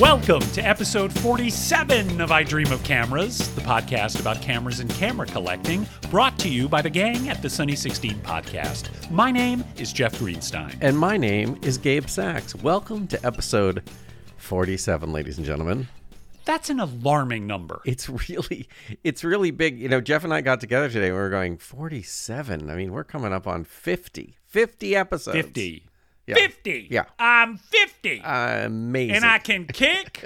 Welcome to episode 47 of I Dream of Cameras, the podcast about cameras and camera collecting, brought to you by the gang at the Sunny 16 podcast. My name is Jeff Greenstein. And my name is Gabe Sachs. Welcome to episode 47, ladies and gentlemen. That's an alarming number. It's really big. You know, Jeff and I got together today. We were going 47. I mean, we're coming up on 50. 50 episodes. 50. Yeah. 50. Yeah. I'm 50. Amazing. And I can kick.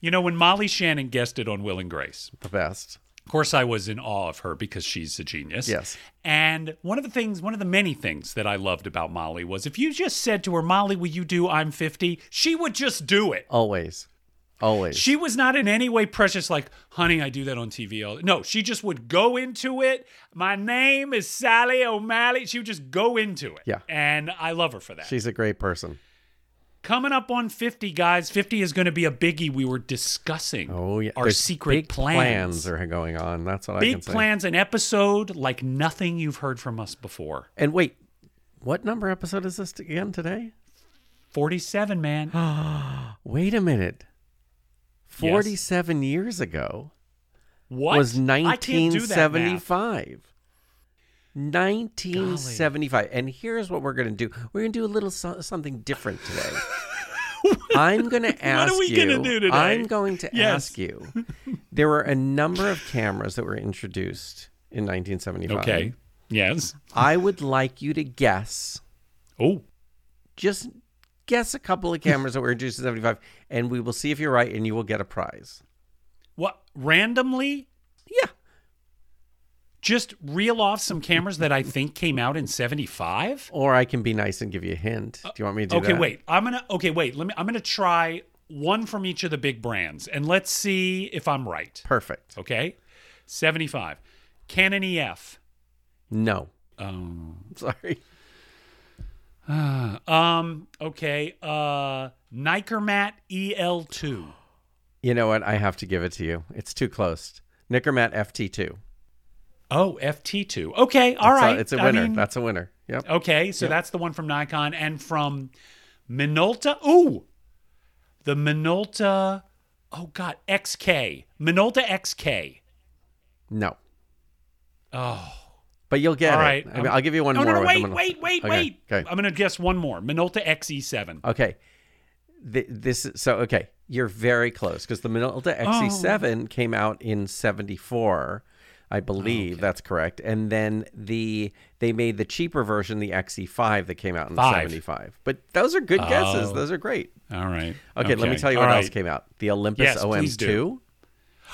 You know, when Molly Shannon guested on Will and Grace. The best. Of course, I was in awe of her because she's a genius. Yes. And one of the many things that I loved about Molly was if you just said to her, Molly, will you do I'm 50? She would just do it. Always. She was not in any way precious, like, honey, I do that on TV. No, she just would go into it. My name is Sally O'Malley. She would just go into it. Yeah. And I love her for that. She's a great person. Coming up on 50, guys. 50 is going to be a biggie. We were discussing our There's secret big plans are going on. That's what I can say. Big plans, an episode like nothing you've heard from us before. And wait, what number episode is this again today? 47, man. Wait a minute. 47 yes. years ago what? Was 1975. 1975. Golly. And here's what we're going to do. We're going to do a little something different today. I'm going to ask you. What are we going to do today? I'm going to ask you. There were a number of cameras that were introduced in 1975. Okay. Yes. I would like you to guess. Oh. Just guess a couple of cameras that were introduced in 75, and we will see if you're right, and you will get a prize. What? Randomly? Yeah. Just reel off some cameras that I think came out in 75? Or I can be nice and give you a hint. Do you want me to do that? I'm gonna try one from each of the big brands and let's see if I'm right. Perfect. Okay. 75. Canon EF. No. Sorry. Okay. Nikkormat EL2. You know what? I have to give it to you. It's too close. Nikkormat FT2. Oh, FT2. Okay, all right. It's a winner. That's a winner. Yep. Okay, so that's the one from Nikon and from Minolta. Ooh, the Minolta. Oh God, XK. Minolta XK. No. Oh. But you'll get it. All right. I'll give you one more. No, wait. Okay. I'm gonna guess one more. Minolta XE7. Okay. You're very close because the Minolta XE7 came out in 74. I believe that's correct. And then they made the cheaper version, the XE5, that came out in 75. But those are good guesses. Those are great. All right. Okay, let me tell you what else came out. The Olympus OM2.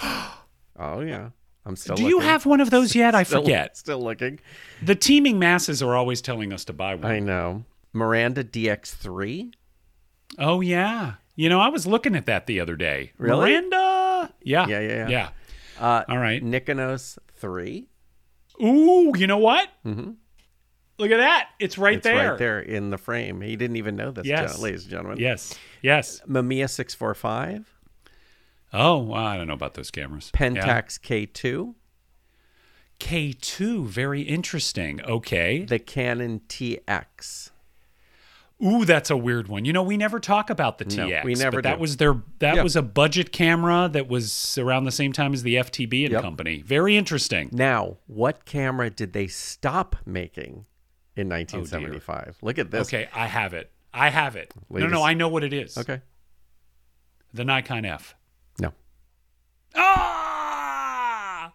Oh, yeah. I'm still looking. Do you have one of those yet? I forget. Still looking. The teeming masses are always telling us to buy one. I know. Miranda DX3. Oh, yeah. You know, I was looking at that the other day. Really? Miranda! Yeah. All right. Nikonos 3. Ooh, you know what? Mm-hmm. Look at that. It's right there. Right there in the frame. He didn't even know this, ladies and gentlemen. Yes. Mamiya 645. Oh, I don't know about those cameras. Pentax K2. K2, very interesting. Okay. The Canon TX. Ooh, that's a weird one. You know, we never talk about the TX. No, we never do. That was a budget camera that was around the same time as the FTB and company. Very interesting. Now, what camera did they stop making in 1975? Look at this. Okay, I have it. Ladies. No, I know what it is. Okay. The Nikon F. No. Ah!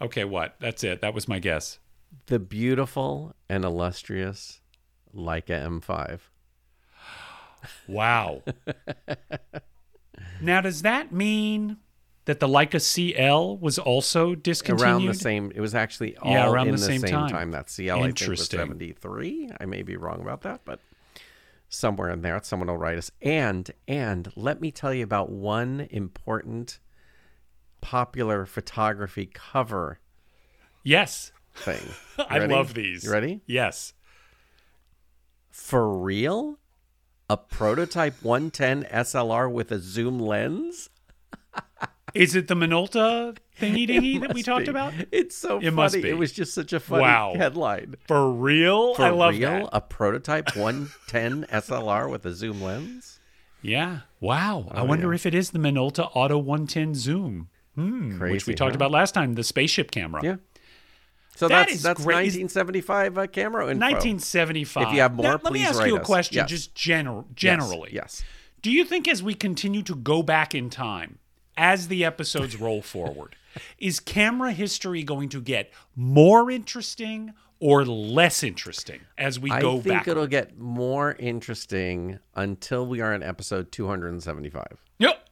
Okay, what? That's it. That was my guess. The beautiful and illustrious Leica M5. Wow. Now, does that mean that the Leica CL was also discontinued? Around the same, it was actually all around the same time. That CL, I think, was 73. I may be wrong about that, but somewhere in there, someone will write us. And let me tell you about one important popular photography cover. Yes. Thing. I love these. You ready? Yes. For real? A prototype 110 SLR with a zoom lens? Is it the Minolta thingy dingy that we talked about? It's so funny. It must be. It was just such a funny headline. For real? I love that. For real? A prototype 110 SLR with a zoom lens? Yeah. Wow. Oh, I wonder if it is the Minolta Auto 110 Zoom, which we talked about last time, the spaceship camera. Yeah. So that's 1975 camera info. 1975. If you have more, please write us. Let me ask you a question, just generally. Yes. Do you think as we continue to go back in time, as the episodes roll forward, is camera history going to get more interesting or less interesting as we go back? I think it'll get more interesting until we are in episode 275. Yep.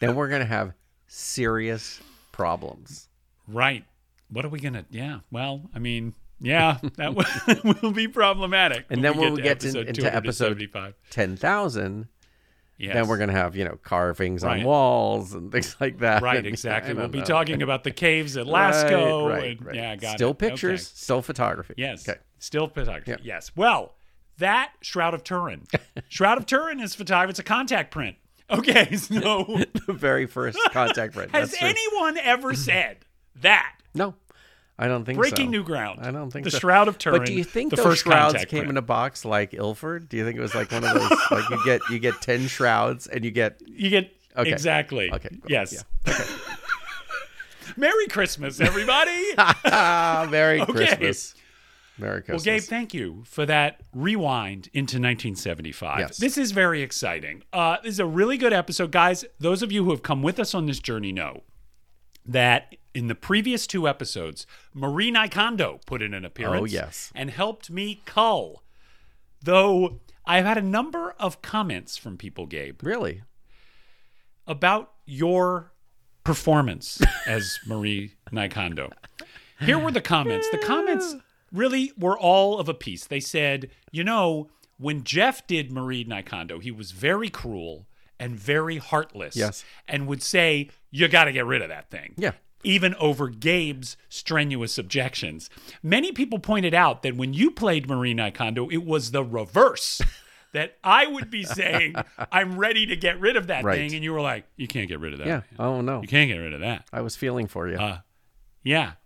Then we're going to have serious problems. Right. What are we going to... Yeah. Well, I mean, yeah, that will be problematic. And then when we get into episode 10,000... Yes. Then we're going to have, carvings on walls and things like that. Right, exactly. We'll be talking about the caves at Lascaux. Right. Yeah, still pictures, still photography. Yes, still photography. Yeah. Yes. Well, that Shroud of Turin. Shroud of Turin is photography. It's a contact print. Okay, so. The very first contact print. Has anyone ever said that? No, I don't think so. Breaking new ground. I don't think so. The Shroud of Turin. But do you think those shrouds came in a box like Ilford? Do you think it was like one of those, like you get 10 shrouds and you get okay. Exactly. Okay. Cool. Yes. Yeah. Okay. Merry Christmas, everybody. Merry Christmas. Merry Christmas. Well, Gabe, thank you for that rewind into 1975. Yes. This is very exciting. This is a really good episode. Guys, those of you who have come with us on this journey know that in the previous two episodes, Marie Kondo put in an appearance and helped me cull. Though I've had a number of comments from people, Gabe. Really? About your performance as Marie Kondo. Here were the comments. The comments really were all of a piece. They said, when Jeff did Marie Kondo, he was very cruel and very heartless. Yes. And would say, you got to get rid of that thing. Yeah. Even over Gabe's strenuous objections. Many people pointed out that when you played Marie Kondo, it was the reverse, that I would be saying, I'm ready to get rid of that thing. And you were like, you can't get rid of that. Yeah. Oh, no. You can't get rid of that. I was feeling for you.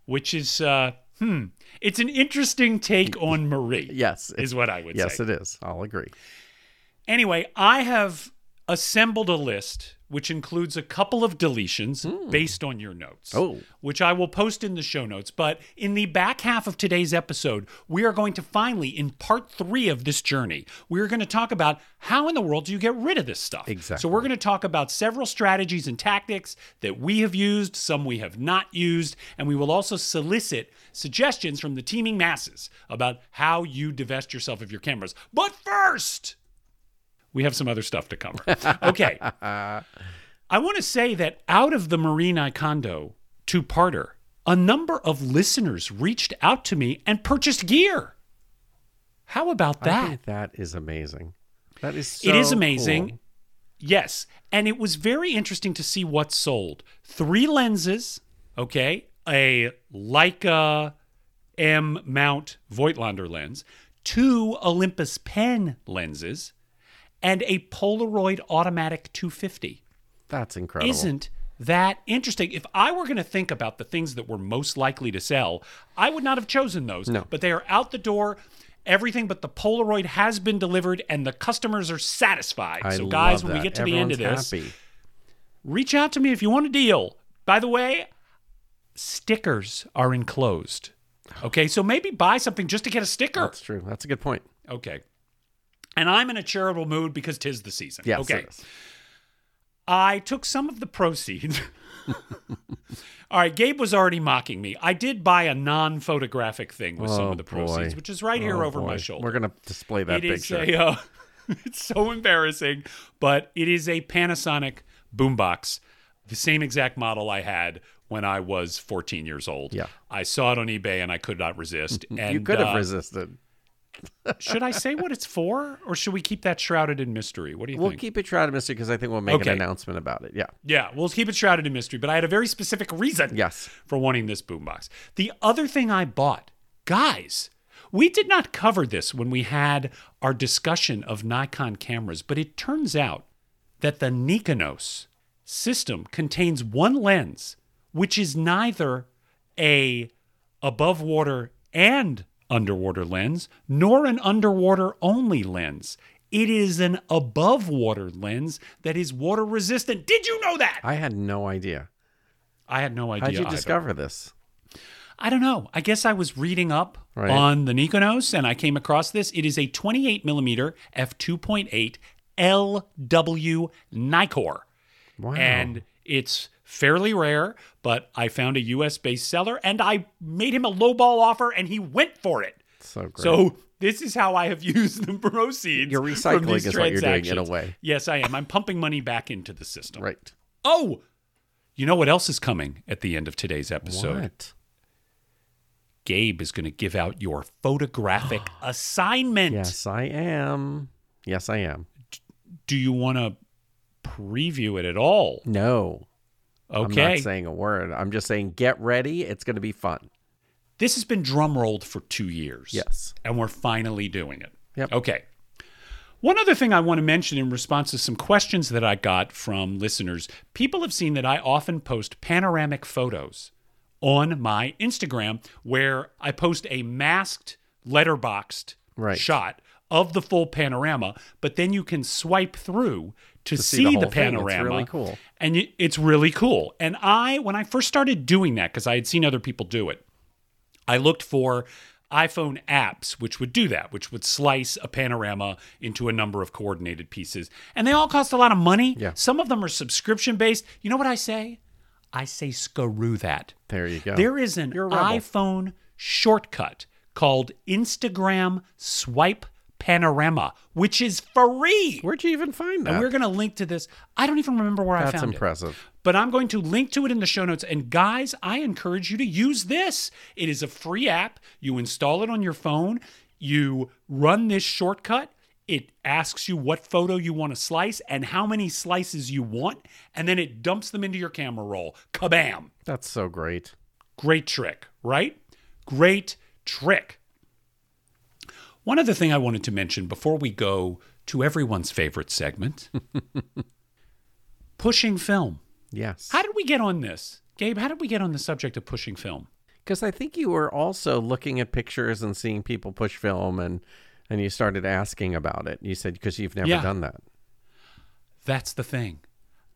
Which is, it's an interesting take on Marie. Is what I would say. Yes, it is. I'll agree. Anyway, I have assembled a list which includes a couple of deletions based on your notes, which I will post in the show notes. But in the back half of today's episode, we are going to finally, in part 3 of this journey, we're going to talk about how in the world do you get rid of this stuff? Exactly. So we're going to talk about several strategies and tactics that we have used, some we have not used, and we will also solicit suggestions from the teeming masses about how you divest yourself of your cameras. But first... we have some other stuff to cover. Okay. I want to say that out of the Marie Kondo two-parter, a number of listeners reached out to me and purchased gear. How about that? I think that is amazing. That is so cool. It is amazing. Cool. Yes. And it was very interesting to see what sold. 3 lenses, okay, a Leica M mount Voigtlander lens, 2 Olympus Pen lenses, and a Polaroid Automatic 250. That's incredible. Isn't that interesting? If I were going to think about the things that were most likely to sell, I would not have chosen those. No. But they are out the door. Everything but the Polaroid has been delivered, and the customers are satisfied. So guys, when we get to the end of this, reach out to me if you want a deal. By the way, stickers are enclosed. Okay, so maybe buy something just to get a sticker. That's true. That's a good point. Okay. And I'm in a charitable mood because 'tis the season. Yes, okay. I took some of the proceeds. All right, Gabe was already mocking me. I did buy a non-photographic thing with some of the proceeds, which is right here over my shoulder. We're going to display that picture. It's so embarrassing, but it is a Panasonic boombox, the same exact model I had when I was 14 years old. Yeah. I saw it on eBay, and I could not resist. And, you could have resisted. Should I say what it's for, or should we keep that shrouded in mystery? What do you think? We'll keep it shrouded in mystery because I think we'll make an announcement about it. Yeah. Yeah, we'll keep it shrouded in mystery, but I had a very specific reason for wanting this boombox. The other thing I bought, guys, we did not cover this when we had our discussion of Nikon cameras, but it turns out that the Nikonos system contains one lens, which is neither a above water and underwater lens, nor an underwater only lens. It is an above water lens that is water resistant. Did you know that? I had no idea. I had no idea. How'd you discover this? I don't know. I guess I was reading up on the Nikonos and I came across this. It is a 28 millimeter f2.8 LW Nikkor. Wow. And it's fairly rare, but I found a US-based seller and I made him a lowball offer and he went for it. So great. So this is how I have used the proceeds. Your recycling from these transactions is what you're doing in a way. Yes, I am. I'm pumping money back into the system. Right. Oh, you know what else is coming at the end of today's episode? What? Gabe is going to give out your photographic assignment. Yes, I am. Yes, I am. Do you want to preview it at all? No. Okay. I'm not saying a word. I'm just saying get ready. It's going to be fun. This has been drum-rolled for 2 years. Yes. And we're finally doing it. Yep. Okay. One other thing I want to mention in response to some questions that I got from listeners. People have seen that I often post panoramic photos on my Instagram where I post a masked, letterboxed shot of the full panorama, but then you can swipe through to see the panorama. Thing. It's really cool. And it's really cool. And when I first started doing that, because I had seen other people do it, I looked for iPhone apps which would do that, which would slice a panorama into a number of coordinated pieces. And they all cost a lot of money. Yeah. Some of them are subscription-based. You know what I say? I say screw that. There you go. There is an iPhone shortcut called Instagram Swipe Panorama, which is free. Where'd you even find that? And we're going to link to this. I don't even remember where I found it. That's impressive. But I'm going to link to it in the show notes. And guys, I encourage you to use this. It is a free app. You install it on your phone. You run this shortcut. It asks you what photo you want to slice and how many slices you want, and then it dumps them into your camera roll. Kabam! That's so great. Great trick, right? Great trick. One other thing I wanted to mention before we go to everyone's favorite segment, pushing film. Yes. How did we get on this? Gabe, how did we get on the subject of pushing film? Because I think you were also looking at pictures and seeing people push film and you started asking about it. You said, because you've never done that. That's the thing.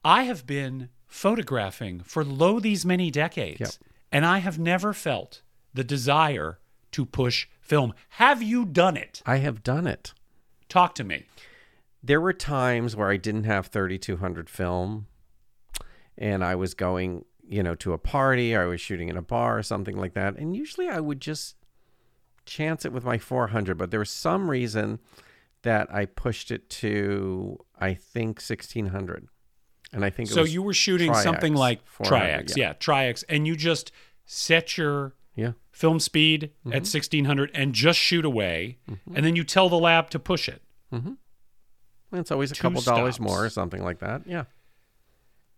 I have been photographing for these many decades, and I have never felt the desire to push film. Have you done it? I have done it. Talk to me. There were times where I didn't have 3200 film, and I was going, to a party, or I was shooting in a bar or something like that. And usually I would just chance it with my 400, but there was some reason that I pushed it to, I think, 1600, and I think it was. So you were shooting something like Tri-X, Tri-X, and you just set your film speed at 1600 and just shoot away, and then you tell the lab to push it. It's always $2 more or something like that,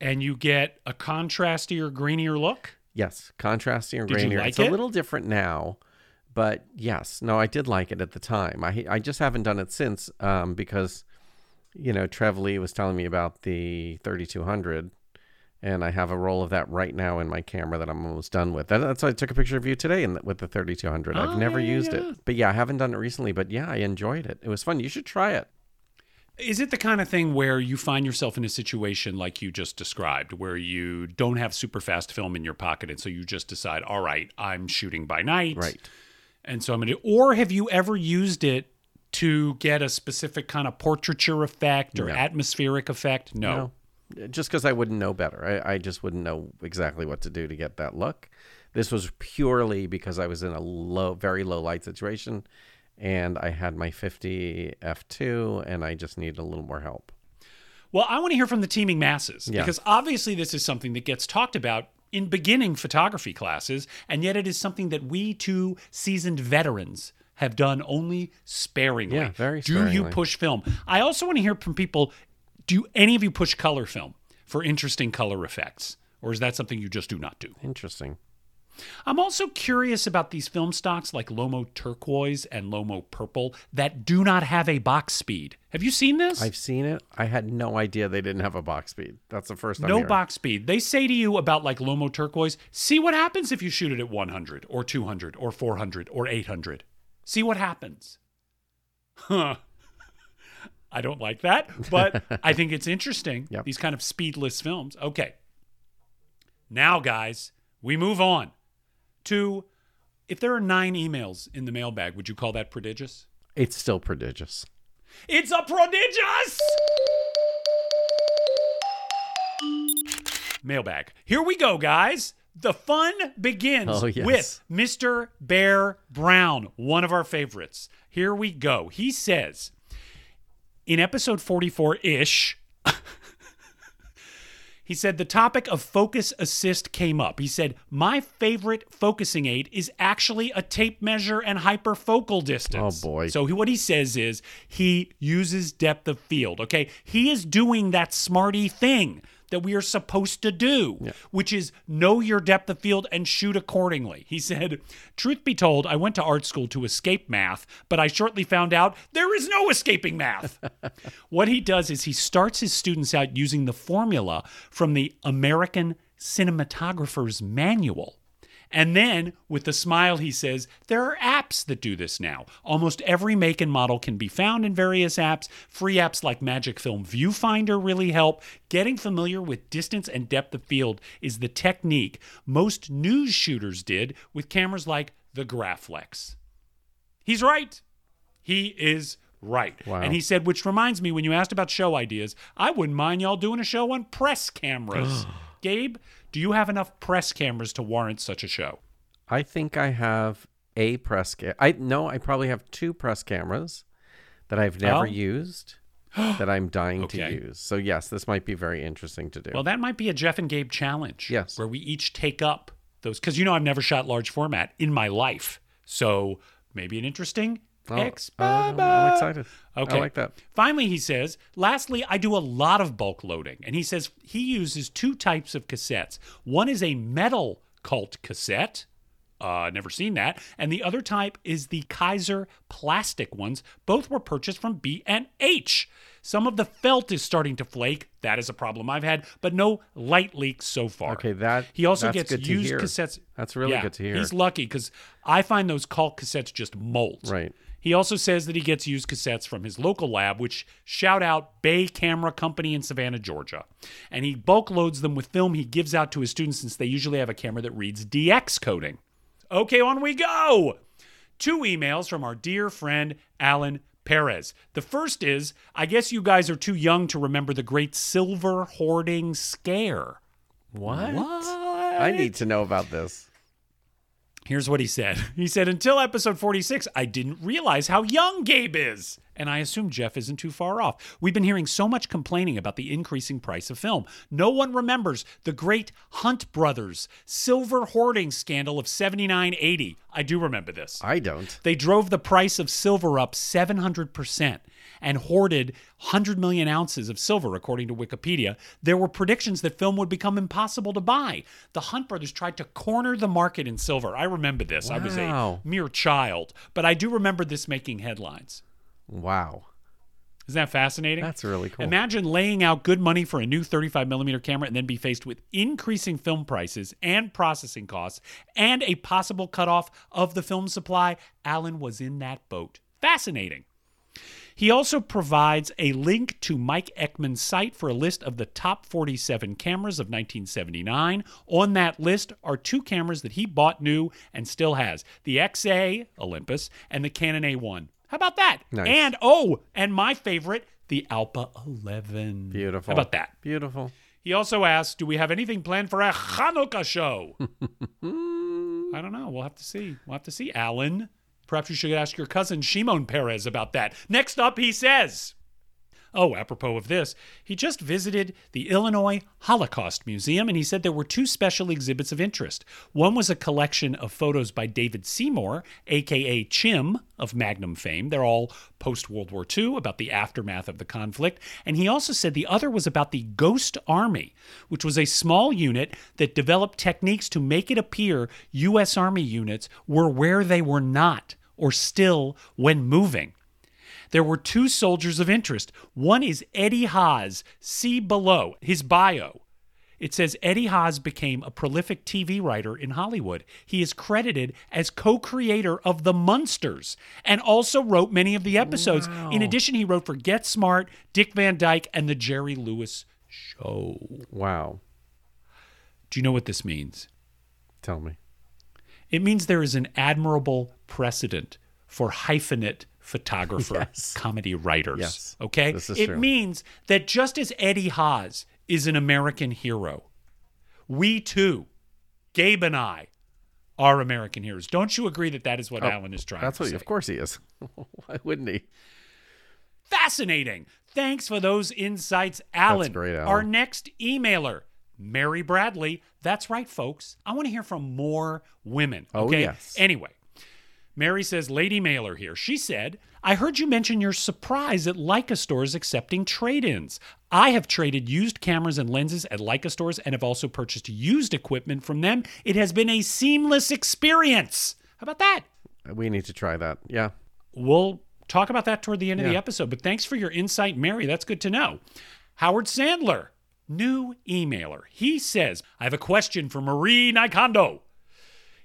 and you get a contrastier, grainier look. Yes, contrastier, grainier. Did you like it's a little different now. But yes, no, I did like it at the time. I just haven't done it since because, Trev Lee was telling me about the 3200, and I have a roll of that right now in my camera that I'm almost done with. That's why I took a picture of you today with the 3200. I've never used it. But I haven't done it recently. But I enjoyed it. It was fun. You should try it. Is it the kind of thing where you find yourself in a situation like you just described, where you don't have super fast film in your pocket, and so you just decide, all right, I'm shooting by night. Right. And so I'm going to, or have you ever used it to get a specific kind of portraiture effect or atmospheric effect? No. Just because I wouldn't know better. I just wouldn't know exactly what to do to get that look. This was purely because I was in a very low light situation, and I had my 50 F2, and I just needed a little more help. Well, I want to hear from the teeming masses, because obviously this is something that gets talked about in beginning photography classes, and yet it is something that we two seasoned veterans have done only sparingly. Yeah, very sparingly. Do you push film? I also want to hear from people, do any of you push color film for interesting color effects? Or is that something you just do not do? Interesting. I'm also curious about these film stocks like Lomo Turquoise and Lomo Purple that do not have a box speed. Have you seen this? I've seen it. I had no idea they didn't have a box speed. That's the first time. No box speed. They say to you about like Lomo Turquoise, see what happens if you shoot it at 100 or 200 or 400 or 800. See what happens. Huh. I don't like that, but I think it's interesting. Yep. These kind of speedless films. Okay. Now, guys, we move on to, if there are 9 emails in the mailbag, would you call that prodigious? It's still prodigious. It's a prodigious mailbag. Here we go, guys. The fun begins with Mr. Bear Brown, one of our favorites. Here we go. He says, in episode 44-ish, he said the topic of focus assist came up. He said, my favorite focusing aid is actually a tape measure and hyperfocal distance. Oh, boy. So what he says is he uses depth of field, okay? He is doing that smarty thing that we are supposed to do, which is know your depth of field and shoot accordingly. He said, truth be told, I went to art school to escape math, but I shortly found out there is no escaping math. What he does is he starts his students out using the formula from the American Cinematographer's Manual. And then, with a smile, he says, there are apps that do this now. Almost every make and model can be found in various apps. Free apps like Magic Film Viewfinder really help. Getting familiar with distance and depth of field is the technique most news shooters did with cameras like the Graflex. He's right. He is right. Wow. And he said, which reminds me, when you asked about show ideas, I wouldn't mind y'all doing a show on press cameras. Gabe, do you have enough press cameras to warrant such a show? I think I have a press camera. I probably have 2 press cameras that I've never used that I'm dying to use. So yes, this might be very interesting to do. Well, that might be a Jeff and Gabe challenge. Yes. Where we each take up those. Because, you know, I've never shot large format in my life. So maybe an interesting I'm excited. Okay. I like that. Finally, he says, lastly, I do a lot of bulk loading. And he says he uses 2 types of cassettes. One is a metal cult cassette. Never seen that. And the other type is the Kaiser plastic ones. Both were purchased from B&H. Some of the felt is starting to flake. That is a problem I've had, but no light leaks so far. Okay, he also gets used cassettes. That's really good to hear. He's lucky because I find those cult cassettes just mold. Right. He also says that he gets used cassettes from his local lab, which, shout out, Bay Camera Company in Savannah, Georgia. And he bulk loads them with film he gives out to his students since they usually have a camera that reads DX coding. Okay, on we go. 2 emails from our dear friend, Alan Perez. The first is, I guess you guys are too young to remember the great silver hoarding scare. What? I need to know about this. Here's what he said. He said, until episode 46, I didn't realize how young Gabe is. And I assume Jeff isn't too far off. We've been hearing so much complaining about the increasing price of film. No one remembers the great Hunt Brothers silver hoarding scandal of $79.80. I do remember this. I don't. They drove the price of silver up 700% and hoarded 100 million ounces of silver, according to Wikipedia. There were predictions that film would become impossible to buy. The Hunt Brothers tried to corner the market in silver. I remember this. Wow. I was a mere child, but I do remember this making headlines. Wow. Isn't that fascinating? That's really cool. Imagine laying out good money for a new 35mm camera and then be faced with increasing film prices and processing costs and a possible cutoff of the film supply. Alan was in that boat. Fascinating. He also provides a link to Mike Eckman's site for a list of the top 47 cameras of 1979. On that list are 2 cameras that he bought new and still has, the XA Olympus and the Canon A1. How about that? Nice. And, and my favorite, the Alpa 11. Beautiful. How about that? Beautiful. He also asks, do we have anything planned for a Hanukkah show? I don't know. We'll have to see. We'll have to see, Alan. Perhaps you should ask your cousin Shimon Perez about that. Next up, he says, apropos of this, he just visited the Illinois Holocaust Museum, and he said there were 2 special exhibits of interest. One was a collection of photos by David Seymour, a.k.a. Chim, of Magnum fame. They're all post-World War II, about the aftermath of the conflict. And he also said the other was about the Ghost Army, which was a small unit that developed techniques to make it appear U.S. Army units were where they were not, or still when moving. There were 2 soldiers of interest. One is Eddie Haas, see below. His bio It says Eddie Haas became a prolific TV writer in Hollywood. He is credited as co-creator of The Munsters and also wrote many of the episodes. Wow. In addition, he wrote for Get Smart, Dick Van Dyke, and The Jerry Lewis Show. Wow. Do you know what this means? Tell me. It means there is an admirable precedent for hyphenate photographer, yes, comedy writers. Yes. Okay? This is true. It means that just as Eddie Haas is an American hero, we too, Gabe and I, are American heroes. Don't you agree that that is what Alan is trying to say? Of course he is. Why wouldn't he? Fascinating. Thanks for those insights, Alan. That's great, Alan. Our next emailer, Mary Bradley. That's right, folks. I want to hear from more women. Okay? Oh, yes. Anyway, Mary says, Lady Mailer here. She said, I heard you mention your surprise at Leica stores accepting trade-ins. I have traded used cameras and lenses at Leica stores and have also purchased used equipment from them. It has been a seamless experience. How about that? We need to try that. Yeah. We'll talk about that toward the end of the episode, but thanks for your insight, Mary. That's good to know. Howard Sandler, new emailer. He says, I have a question for Marie Kondo.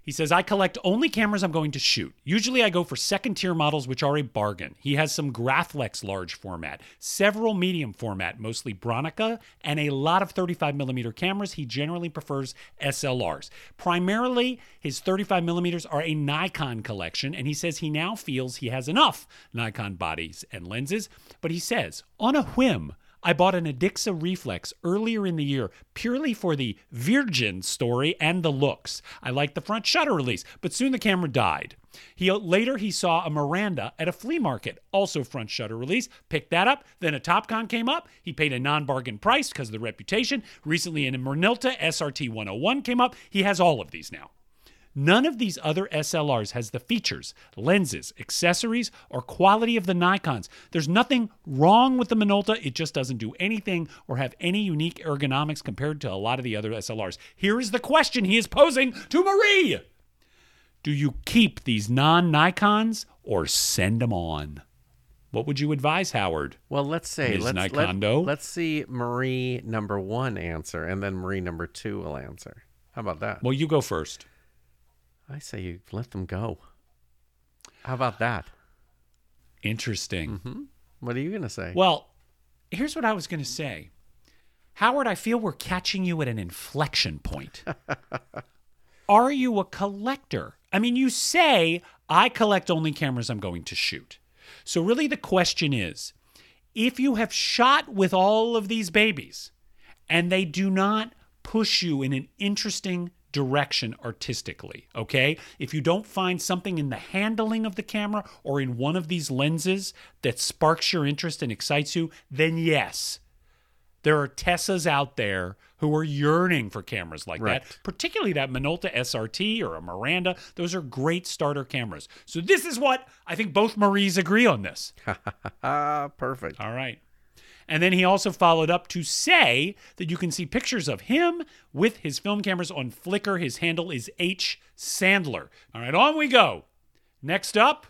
He says, I collect only cameras I'm going to shoot. Usually I go for second-tier models, which are a bargain. He has some Graflex large format, several medium format, mostly Bronica, and a lot of 35mm cameras. He generally prefers SLRs. Primarily, his 35mm are a Nikon collection, and he says he now feels he has enough Nikon bodies and lenses. But he says, on a whim, I bought an Adixa Reflex earlier in the year purely for the virgin story and the looks. I liked the front shutter release, but soon the camera died. Later he saw a Miranda at a flea market, also front shutter release, picked that up, then a Topcon came up. He paid a non-bargain price because of the reputation. Recently in a Minolta SRT 101 came up. He has all of these now. None of these other SLRs has the features, lenses, accessories, or quality of the Nikons. There's nothing wrong with the Minolta. It just doesn't do anything or have any unique ergonomics compared to a lot of the other SLRs. Here is the question he is posing to Marie. Do you keep these non-Nikons or send them on? What would you advise, Howard? Well, let's see Marie number one answer, and then Marie number two will answer. How about that? Well, you go first. I say you let them go. How about that? Interesting. Mm-hmm. What are you going to say? Well, here's what I was going to say. Howard, I feel we're catching you at an inflection point. Are you a collector? I mean, you say, I collect only cameras I'm going to shoot. So really the question is, if you have shot with all of these babies and they do not push you in an interesting direction artistically, okay? If you don't find something in the handling of the camera or in one of these lenses that sparks your interest and excites you, then yes, there are Tessas out there who are yearning for cameras like that, particularly that Minolta SRT or a Miranda. Those are great starter cameras. So this is what I think both Maries agree on this. Perfect. All right. And then he also followed up to say that you can see pictures of him with his film cameras on Flickr. His handle is H. Sandler. All right, on we go. Next up,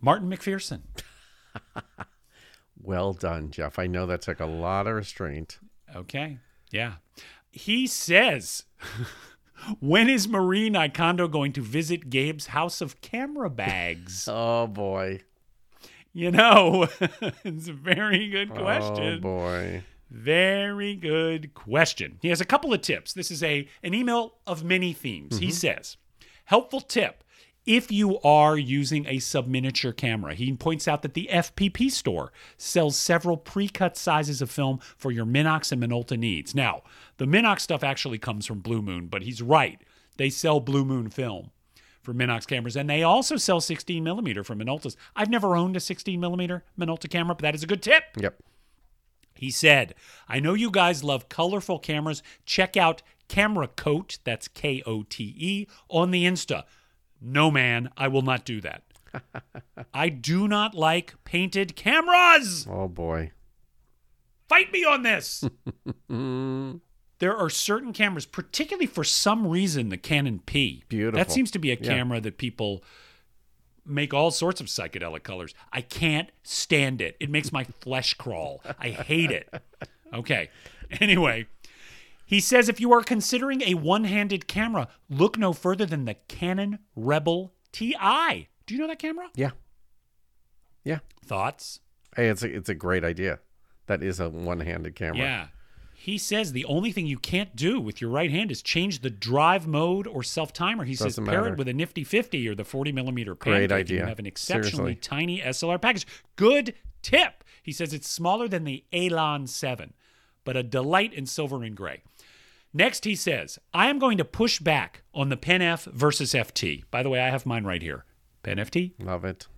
Martin McPherson. Well done, Jeff. I know that took a lot of restraint. Okay, yeah. He says, when is Marie Kondo going to visit Gabe's house of camera bags? Oh, boy. You know, it's a very good question. Oh, boy. Very good question. He has a couple of tips. This is an email of many themes. Mm-hmm. He says, helpful tip. If you are using a sub-miniature camera, he points out that the FPP store sells several pre-cut sizes of film for your Minox and Minolta needs. Now, the Minox stuff actually comes from Blue Moon, but he's right. They sell Blue Moon film for Minox cameras, and they also sell 16mm for Minoltas. I've never owned a 16mm Minolta camera, but that is a good tip. Yep. He said, I know you guys love colorful cameras. Check out Camera Coat, that's Kote, on the Insta. No, man, I will not do that. I do not like painted cameras. Oh, boy. Fight me on this. There are certain cameras, particularly for some reason, the Canon P. Beautiful. That seems to be a camera that people make all sorts of psychedelic colors. I can't stand it. It makes my flesh crawl. I hate it. Okay. Anyway, He says, if you are considering a one-handed camera, look no further than the Canon Rebel TI. Do you know that camera? Yeah. Yeah. Thoughts? Hey, it's a great idea. That is a one-handed camera. Yeah. He says the only thing you can't do with your right hand is change the drive mode or self-timer. He says pair it with a nifty 50 or the 40 millimeter pan. Great idea. You have an exceptionally tiny SLR package. Good tip. He says it's smaller than the Elan 7, but a delight in silver and gray. Next, he says, I am going to push back on the Pen F versus FT. By the way, I have mine right here. Pen FT. Love it.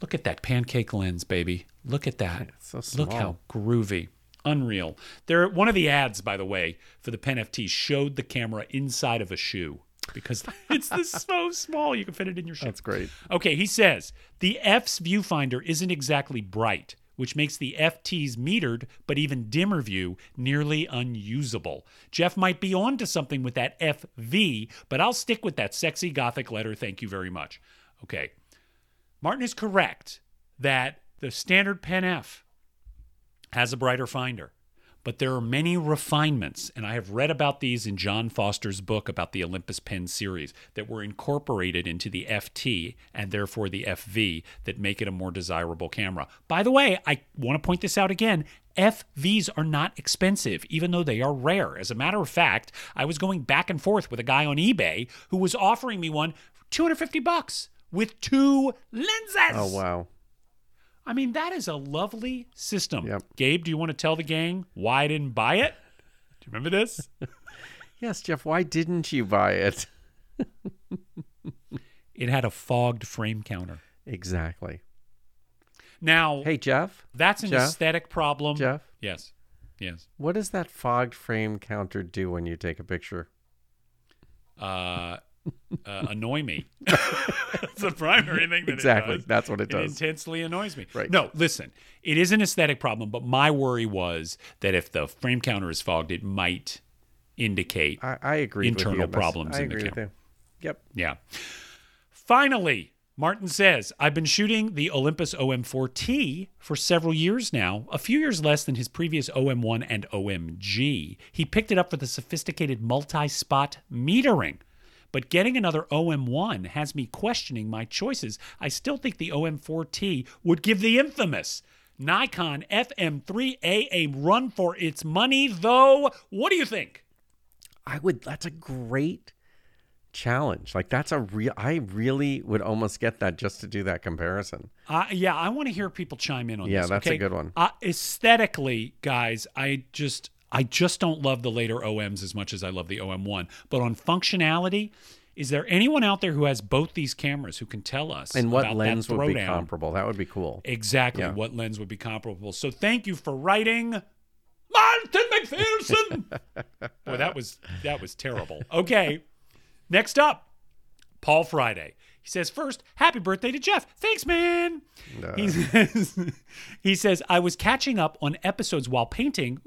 Look at that pancake lens, baby. Look at that. It's so small. Look how groovy. Unreal. One of the ads, by the way, for the Pen FT showed the camera inside of a shoe because it's so small you can fit it in your shoe. That's great. Okay, he says, the F's viewfinder isn't exactly bright, which makes the FT's metered but even dimmer view nearly unusable. Jeff might be on to something with that FV, but I'll stick with that sexy gothic letter. Thank you very much. Okay. Martin is correct that the standard Pen F has a brighter finder, but there are many refinements, and I have read about these in John Foster's book about the Olympus Pen series that were incorporated into the FT and therefore the FV that make it a more desirable camera. By the way, I want to point this out again. FVs are not expensive, even though they are rare. As a matter of fact, I was going back and forth with a guy on eBay who was offering me one for $250 with two lenses. Oh, wow. I mean, that is a lovely system. Yep. Gabe, do you want to tell the gang why I didn't buy it? Do you remember this? Yes, Jeff, why didn't you buy it? It had a fogged frame counter. Exactly. Now, hey, Jeff. That's an aesthetic problem. Jeff? Yes. Yes. What does that fogged frame counter do when you take a picture? Annoy me. That's the primary thing that exactly. It does. That's what it does. It intensely annoys me. Right. No, listen, it is an aesthetic problem, but my worry was that if the frame counter is fogged, it might indicate I agree internal with you problems I in agree the camera. With you. Yep. Yeah. Finally, Martin says, I've been shooting the Olympus OM4T for several years now, a few years less than his previous OM1 and OMG. He picked it up for the sophisticated multi-spot metering. But getting another OM1 has me questioning my choices. I still think the OM4T would give the infamous Nikon FM3A a run for its money, though. What do you think? That's a great challenge. Like, I really would almost get that just to do that comparison. Yeah, I want to hear people chime in on this. Yeah, that's a good one. Aesthetically, guys, I just don't love the later OMs as much as I love the OM1. But on functionality, is there anyone out there who has both these cameras who can tell us and what about lens would be comparable? That would be cool. Exactly. Yeah. What lens would be comparable? So thank you for writing, Martin McPherson. Boy, that was terrible. Okay. Next up, Paul Friday. He says, first, happy birthday to Jeff. Thanks, man. No. He says, I was catching up on episodes while painting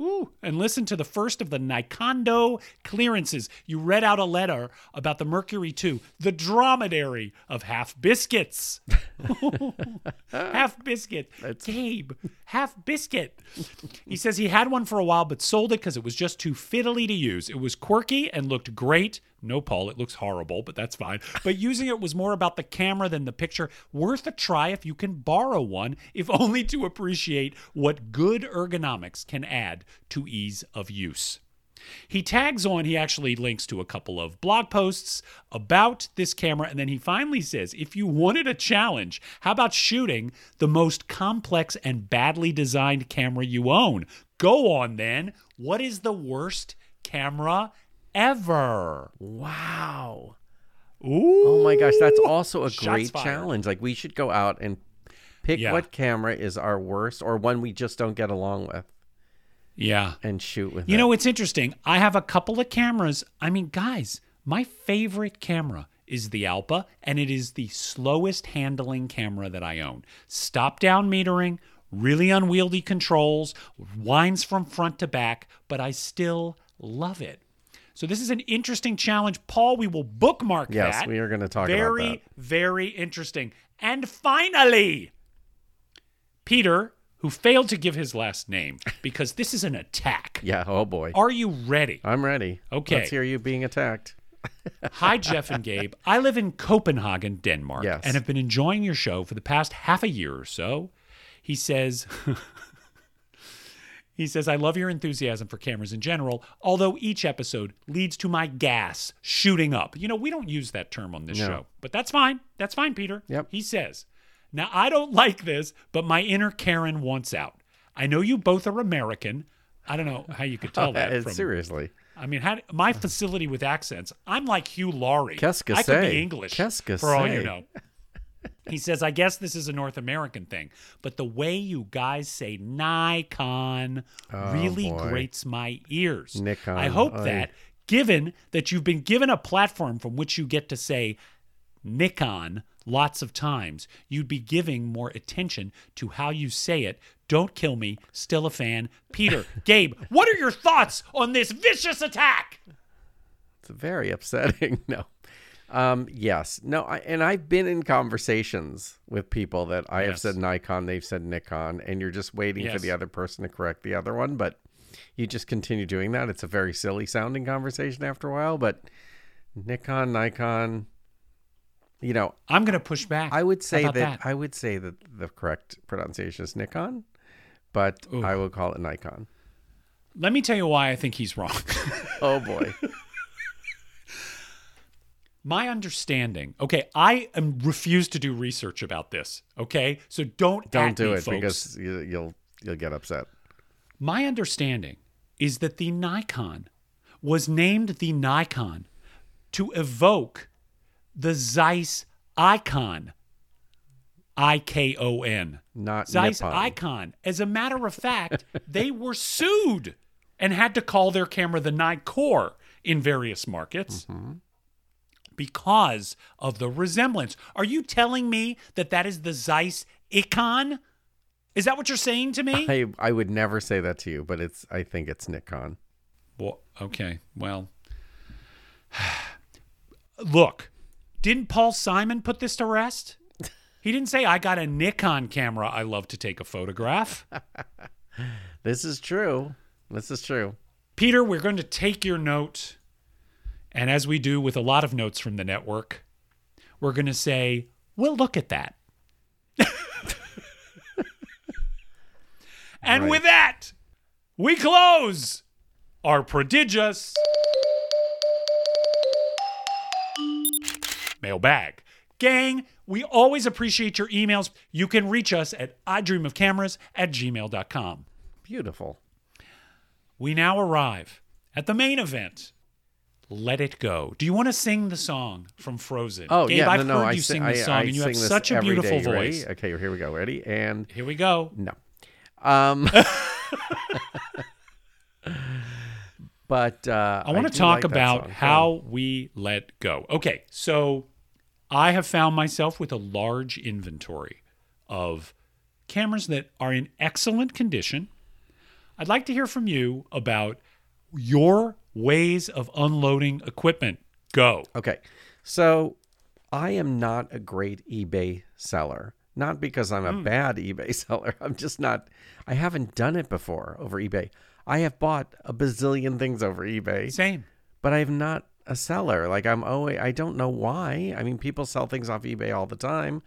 and listened to the first of the Nikondo clearances. You read out a letter about the Mercury II, the dromedary of half biscuits. Half biscuit. Gabe, half biscuit. He says he had one for a while but sold it because it was just too fiddly to use. It was quirky and looked great. No, Paul, it looks horrible, but that's fine. But using it was more about the camera than the picture. Worth a try if you can borrow one, if only to appreciate what good ergonomics can add to ease of use. He tags on, he actually links to a couple of blog posts about this camera, and then he finally says, if you wanted a challenge, how about shooting the most complex and badly designed camera you own? Go on then. What is the worst camera ever? Wow. Ooh, oh my gosh, that's also a great challenge. Like, we should go out and pick what camera is our worst or one we just don't get along with. Yeah. And shoot with it. You know, it's interesting. I have a couple of cameras. I mean, guys, my favorite camera is the Alpa, and it is the slowest handling camera that I own. Stop down metering, really unwieldy controls, winds from front to back, but I still love it. So this is an interesting challenge. Paul, we will bookmark that. Yes, we are going to talk about that. Very, very interesting. And finally, Peter, who failed to give his last name because this is an attack. Yeah, oh boy. Are you ready? I'm ready. Okay. Let's hear you being attacked. Hi, Jeff and Gabe. I live in Copenhagen, Denmark, yes, and have been enjoying your show for the past half a year or so. He says... He says, I love your enthusiasm for cameras in general, although each episode leads to my gas shooting up. You know, we don't use that term on this show, but that's fine. That's fine, Peter. Yep. He says, now, I don't like this, but my inner Karen wants out. I know you both are American. I don't know how you could tell that from... Seriously. I mean, how, my facility with accents, I'm like Hugh Laurie. I could be English for all you know. He says, I guess this is a North American thing, but the way you guys say Nikon really grates my ears. Nikon. I hope that, given that you've been given a platform from which you get to say Nikon lots of times, you'd be giving more attention to how you say it. Don't kill me. Still a fan. Peter, Gabe, what are your thoughts on this vicious attack? It's very upsetting. No. Yes. No, and I've been in conversations with people that I have said Nikon, they've said Nikon, and you're just waiting for the other person to correct the other one, but you just continue doing that. It's a very silly sounding conversation after a while, but Nikon, Nikon, you know, I'm going to push back. I would say that I would say that the correct pronunciation is Nikon, but I will call it Nikon. Let me tell you why I think he's wrong. Oh boy. My understanding, okay, I am refuse to do research about this, okay? So don't do it, folks, because you'll get upset. My understanding is that the Nikon was named the Nikon to evoke the Zeiss icon, I-K-O-N. Not Zeiss Nippon. Icon. As a matter of fact, they were sued and had to call their camera the Nikkor in various markets. Mm-hmm. Because of the resemblance. Are you telling me that is the Zeiss icon? Is that what you're saying to me? I would never say that to you, but I think it's Nikon. Well, okay. Well, look, didn't Paul Simon put this to rest? He didn't say, I got a Nikon camera. I love to take a photograph. This is true. Peter, we're going to take your note. And as we do with a lot of notes from the network, we're going to say, we'll look at that. And right. With that, we close our prodigious mailbag. Gang, we always appreciate your emails. You can reach us at idreamofcameras@gmail.com. Beautiful. We now arrive at the main event. Let It Go. Do you want to sing the song from Frozen? Oh, Gabe, yeah. I've heard you sing the song, and you have such a beautiful voice. Ready? Okay, here we go. Ready? And... Here we go. No. But... I want to talk about how we let go. Okay, so I have found myself with a large inventory of cameras that are in excellent condition. I'd like to hear from you about your... ways of unloading equipment. Go. Okay. So I am not a great eBay seller. Not because I'm a bad eBay seller. I'm just not. I haven't done it before over eBay. I have bought a bazillion things over eBay. Same. But I'm not a seller. Like I'm always, I don't know why. I mean, people sell things off eBay all the time.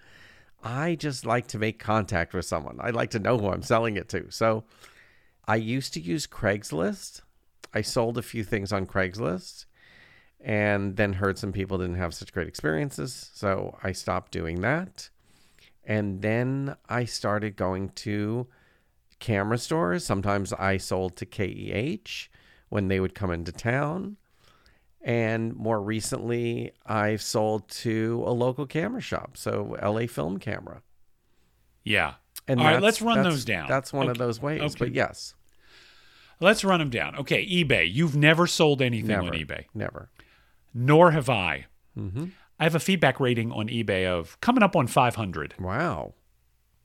I just like to make contact with someone. I like to know who I'm selling it to. So I used to use Craigslist. I sold a few things on Craigslist and then heard some people didn't have such great experiences. So I stopped doing that. And then I started going to camera stores. Sometimes I sold to KEH when they would come into town. And more recently, I've sold to a local camera shop. So LA Film Camera. Yeah. And all right, let's run those down. That's one of those ways, but yes. Let's run them down. Okay, eBay. You've never sold anything on eBay. Never. Nor have I. Mm-hmm. I have a feedback rating on eBay of coming up on 500. Wow.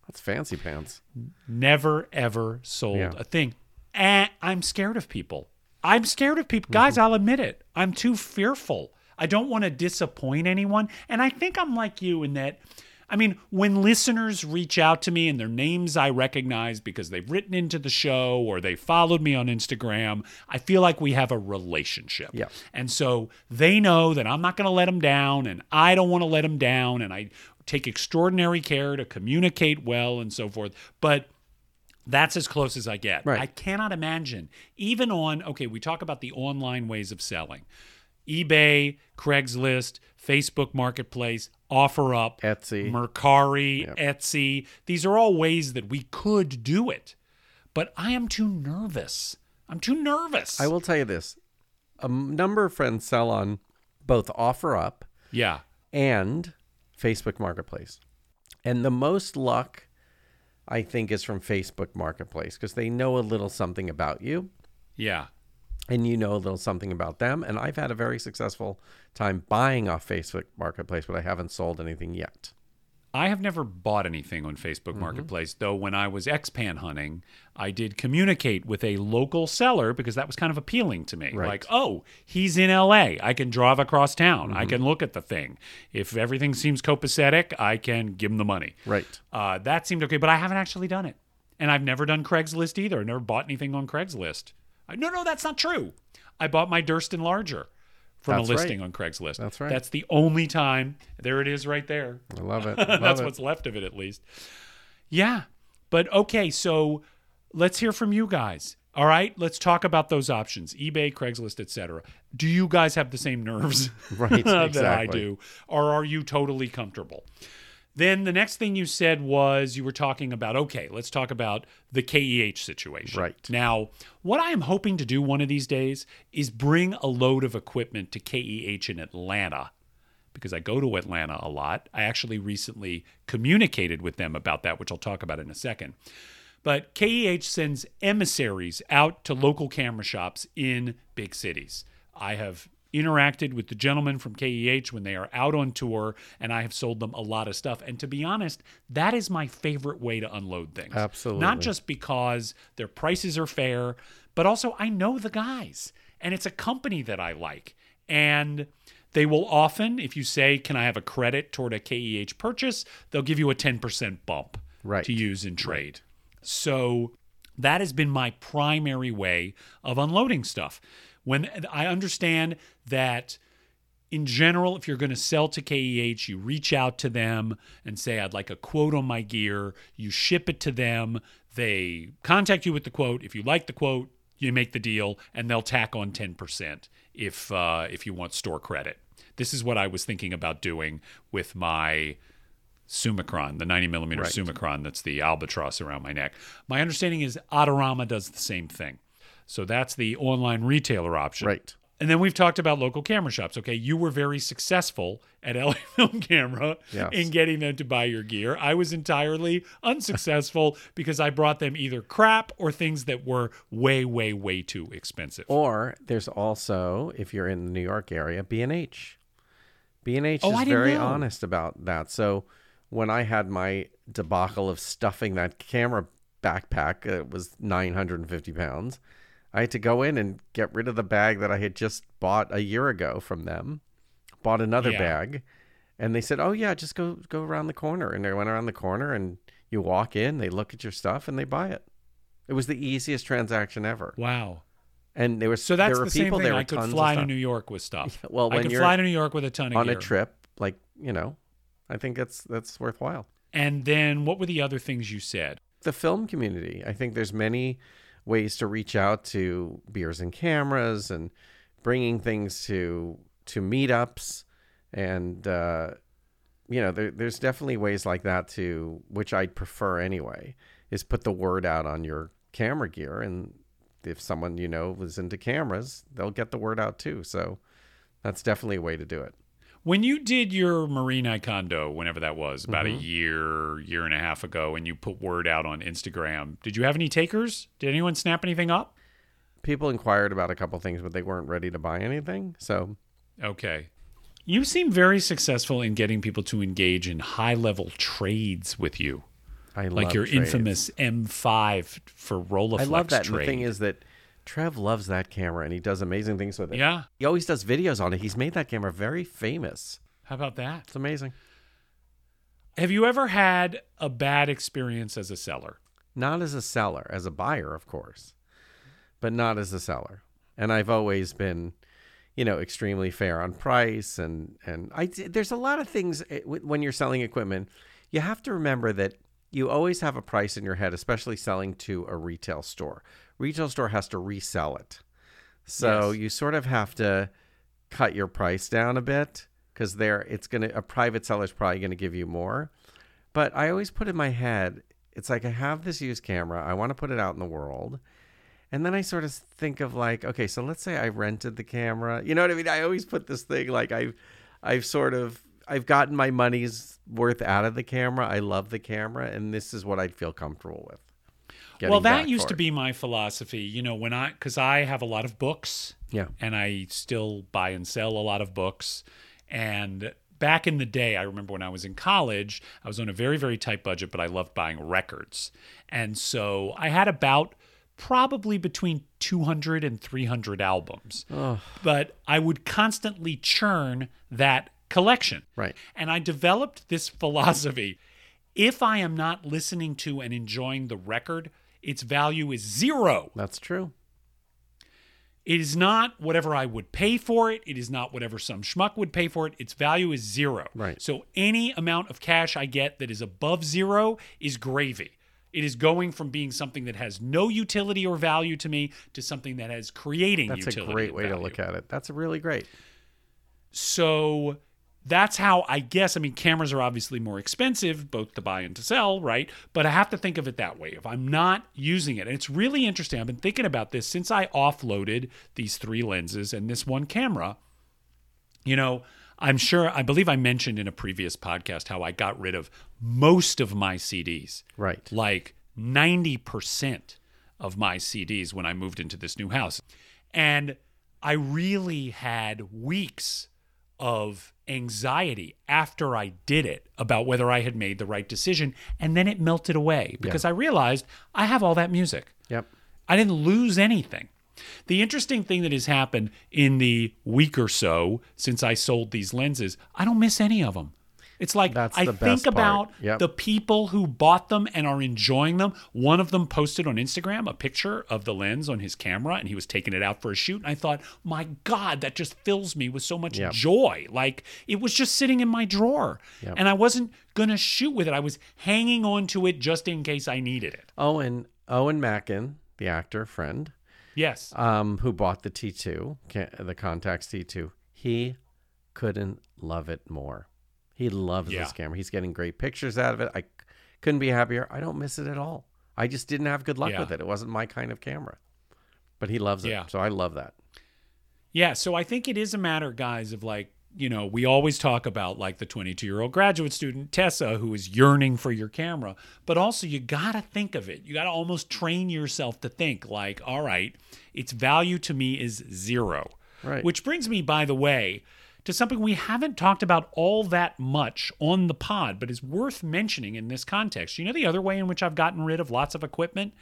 That's fancy pants. Never, ever sold a thing. And I'm scared of people. Guys, I'll admit it. I'm too fearful. I don't want to disappoint anyone. And I think I'm like you in that... I mean, when listeners reach out to me and their names I recognize because they've written into the show or they followed me on Instagram, I feel like we have a relationship. Yeah. And so they know that I'm not going to let them down and I don't want to let them down and I take extraordinary care to communicate well and so forth. But that's as close as I get. Right. I cannot imagine, even on, okay, we talk about the online ways of selling. eBay, Craigslist, Facebook Marketplace, OfferUp, Etsy, Mercari, yep. Etsy. These are all ways that we could do it. But I am too nervous. I will tell you this. A number of friends sell on both OfferUp yeah. and Facebook Marketplace. And the most luck, I think, is from Facebook Marketplace because they know a little something about you. Yeah. And you know a little something about them. And I've had a very successful time buying off Facebook Marketplace, but I haven't sold anything yet. I have never bought anything on Facebook Marketplace, though when I was expan hunting, I did communicate with a local seller because that was kind of appealing to me. Right. Like, oh, he's in LA. I can drive across town. I can look at the thing. If everything seems copacetic, I can give him the money. Right. That seemed okay, but I haven't actually done it. And I've never done Craigslist either. I never bought anything on Craigslist. No, that's not true. I bought my Durst and Larger from a listing on Craigslist. That's right. That's the only time. There it is right there. I love it. That's what's left of it, at least. Yeah. But okay, so let's hear from you guys. All right? Let's talk about those options, eBay, Craigslist, et cetera. Do you guys have the same nerves that I do? Or are you totally comfortable? Then the next thing you said was you were talking about, okay, let's talk about the KEH situation. Right. Now, what I am hoping to do one of these days is bring a load of equipment to KEH in Atlanta because I go to Atlanta a lot. I actually recently communicated with them about that, which I'll talk about in a second. But KEH sends emissaries out to local camera shops in big cities. I have interacted with the gentlemen from KEH when they are out on tour, and I have sold them a lot of stuff. And to be honest, that is my favorite way to unload things. Absolutely. Not just because their prices are fair, but also I know the guys, and it's a company that I like. And they will often, if you say, can I have a credit toward a KEH purchase, they'll give you a 10% bump to use in trade. So that has been my primary way of unloading stuff. When I understand that, in general, if you're going to sell to KEH, you reach out to them and say, I'd like a quote on my gear. You ship it to them. They contact you with the quote. If you like the quote, you make the deal, and they'll tack on 10% if you want store credit. This is what I was thinking about doing with my Summicron, the 90mm Summicron that's the albatross around my neck. My understanding is Adorama does the same thing. So that's the online retailer option. Right. And then we've talked about local camera shops. Okay, you were very successful at LA Film Camera in getting them to buy your gear. I was entirely unsuccessful because I brought them either crap or things that were way, way, way too expensive. Or there's also, if you're in the New York area, B&H. B&H is very honest about that. So when I had my debacle of stuffing that camera backpack, it was 950 pounds. I had to go in and get rid of the bag that I had just bought a year ago from them, bought another bag, and they said, oh yeah, just go around the corner. And I went around the corner and you walk in, they look at your stuff and they buy it. It was the easiest transaction ever. Wow. And there was, so that's there were the people, same thing. There I could fly to New York with stuff. Yeah, well, I could fly to New York with a ton of gear. On a trip, like, you know, I think that's worthwhile. And then what were the other things you said? The film community. I think there's many ways to reach out to Beers and Cameras and bringing things to meetups. And, you know, there's definitely ways like that to, which I'd prefer anyway, is put the word out on your camera gear. And if someone, you know, was into cameras, they'll get the word out too. So that's definitely a way to do it. When you did your Marie Kondo, whenever that was, about a year and a half ago, and you put word out on Instagram, did you have any takers? Did anyone snap anything up? People inquired about a couple things, but they weren't ready to buy anything. So, okay. You seem very successful in getting people to engage in high-level trades with you. I love like your trades. Infamous M5 for Rolleiflex trade. I love that. And the thing is that Trev loves that camera, and he does amazing things with it. Yeah. He always does videos on it. He's made that camera very famous. How about that? It's amazing. Have you ever had a bad experience as a seller? Not as a seller, as a buyer, of course, but not as a seller. And I've always been, you know, extremely fair on price. And there's a lot of things when you're selling equipment, you have to remember that you always have a price in your head, especially selling to a retail store. Retail store has to resell it. So yes, you sort of have to cut your price down a bit because a private seller's probably going to give you more. But I always put in my head, it's like I have this used camera. I want to put it out in the world. And then I sort of think of like, okay, so let's say I rented the camera. You know what I mean? I always put this thing like I've gotten my money's worth out of the camera. I love the camera. And this is what I'd feel comfortable with. Well, that used to be my philosophy, you know, because I have a lot of books, yeah, and I still buy and sell a lot of books. And back in the day, I remember when I was in college, I was on a very, very tight budget, but I loved buying records. And so I had about probably between 200 and 300 albums, but I would constantly churn that collection. Right. And I developed this philosophy. If I am not listening to and enjoying the record, its value is zero. That's true. It is not whatever I would pay for it. It is not whatever some schmuck would pay for it. Its value is zero. Right. So any amount of cash I get that is above zero is gravy. It is going from being something that has no utility or value to me to something that has creating utility. That's a great way to look at it. That's really great. So that's how I guess, I mean, cameras are obviously more expensive, both to buy and to sell, right? But I have to think of it that way if I'm not using it. And it's really interesting. I've been thinking about this since I offloaded these three lenses and this one camera. You know, I believe I mentioned in a previous podcast how I got rid of most of my CDs. Right. Like 90% of my CDs when I moved into this new house. And I really had weeks of anxiety after I did it about whether I had made the right decision. And then it melted away because I realized I have all that music. Yep. I didn't lose anything. The interesting thing that has happened in the week or so since I sold these lenses, I don't miss any of them. It's like I think about the people who bought them and are enjoying them. One of them posted on Instagram a picture of the lens on his camera, and he was taking it out for a shoot. And I thought, my God, that just fills me with so much joy. Like, it was just sitting in my drawer, and I wasn't going to shoot with it. I was hanging on to it just in case I needed it. Owen Mackin, the actor friend, yes, who bought the T2, the Contax T2, he couldn't love it more. He loves this camera. He's getting great pictures out of it. I couldn't be happier. I don't miss it at all. I just didn't have good luck with it. It wasn't my kind of camera. But he loves it. So I love that. Yeah. So I think it is a matter, guys, of like, you know, we always talk about like the 22-year-old graduate student, Tessa, who is yearning for your camera. But also you got to think of it. You got to almost train yourself to think like, all right, its value to me is zero. Right. Which brings me, by the way, to something we haven't talked about all that much on the pod, but is worth mentioning in this context. You know the other way in which I've gotten rid of lots of equipment?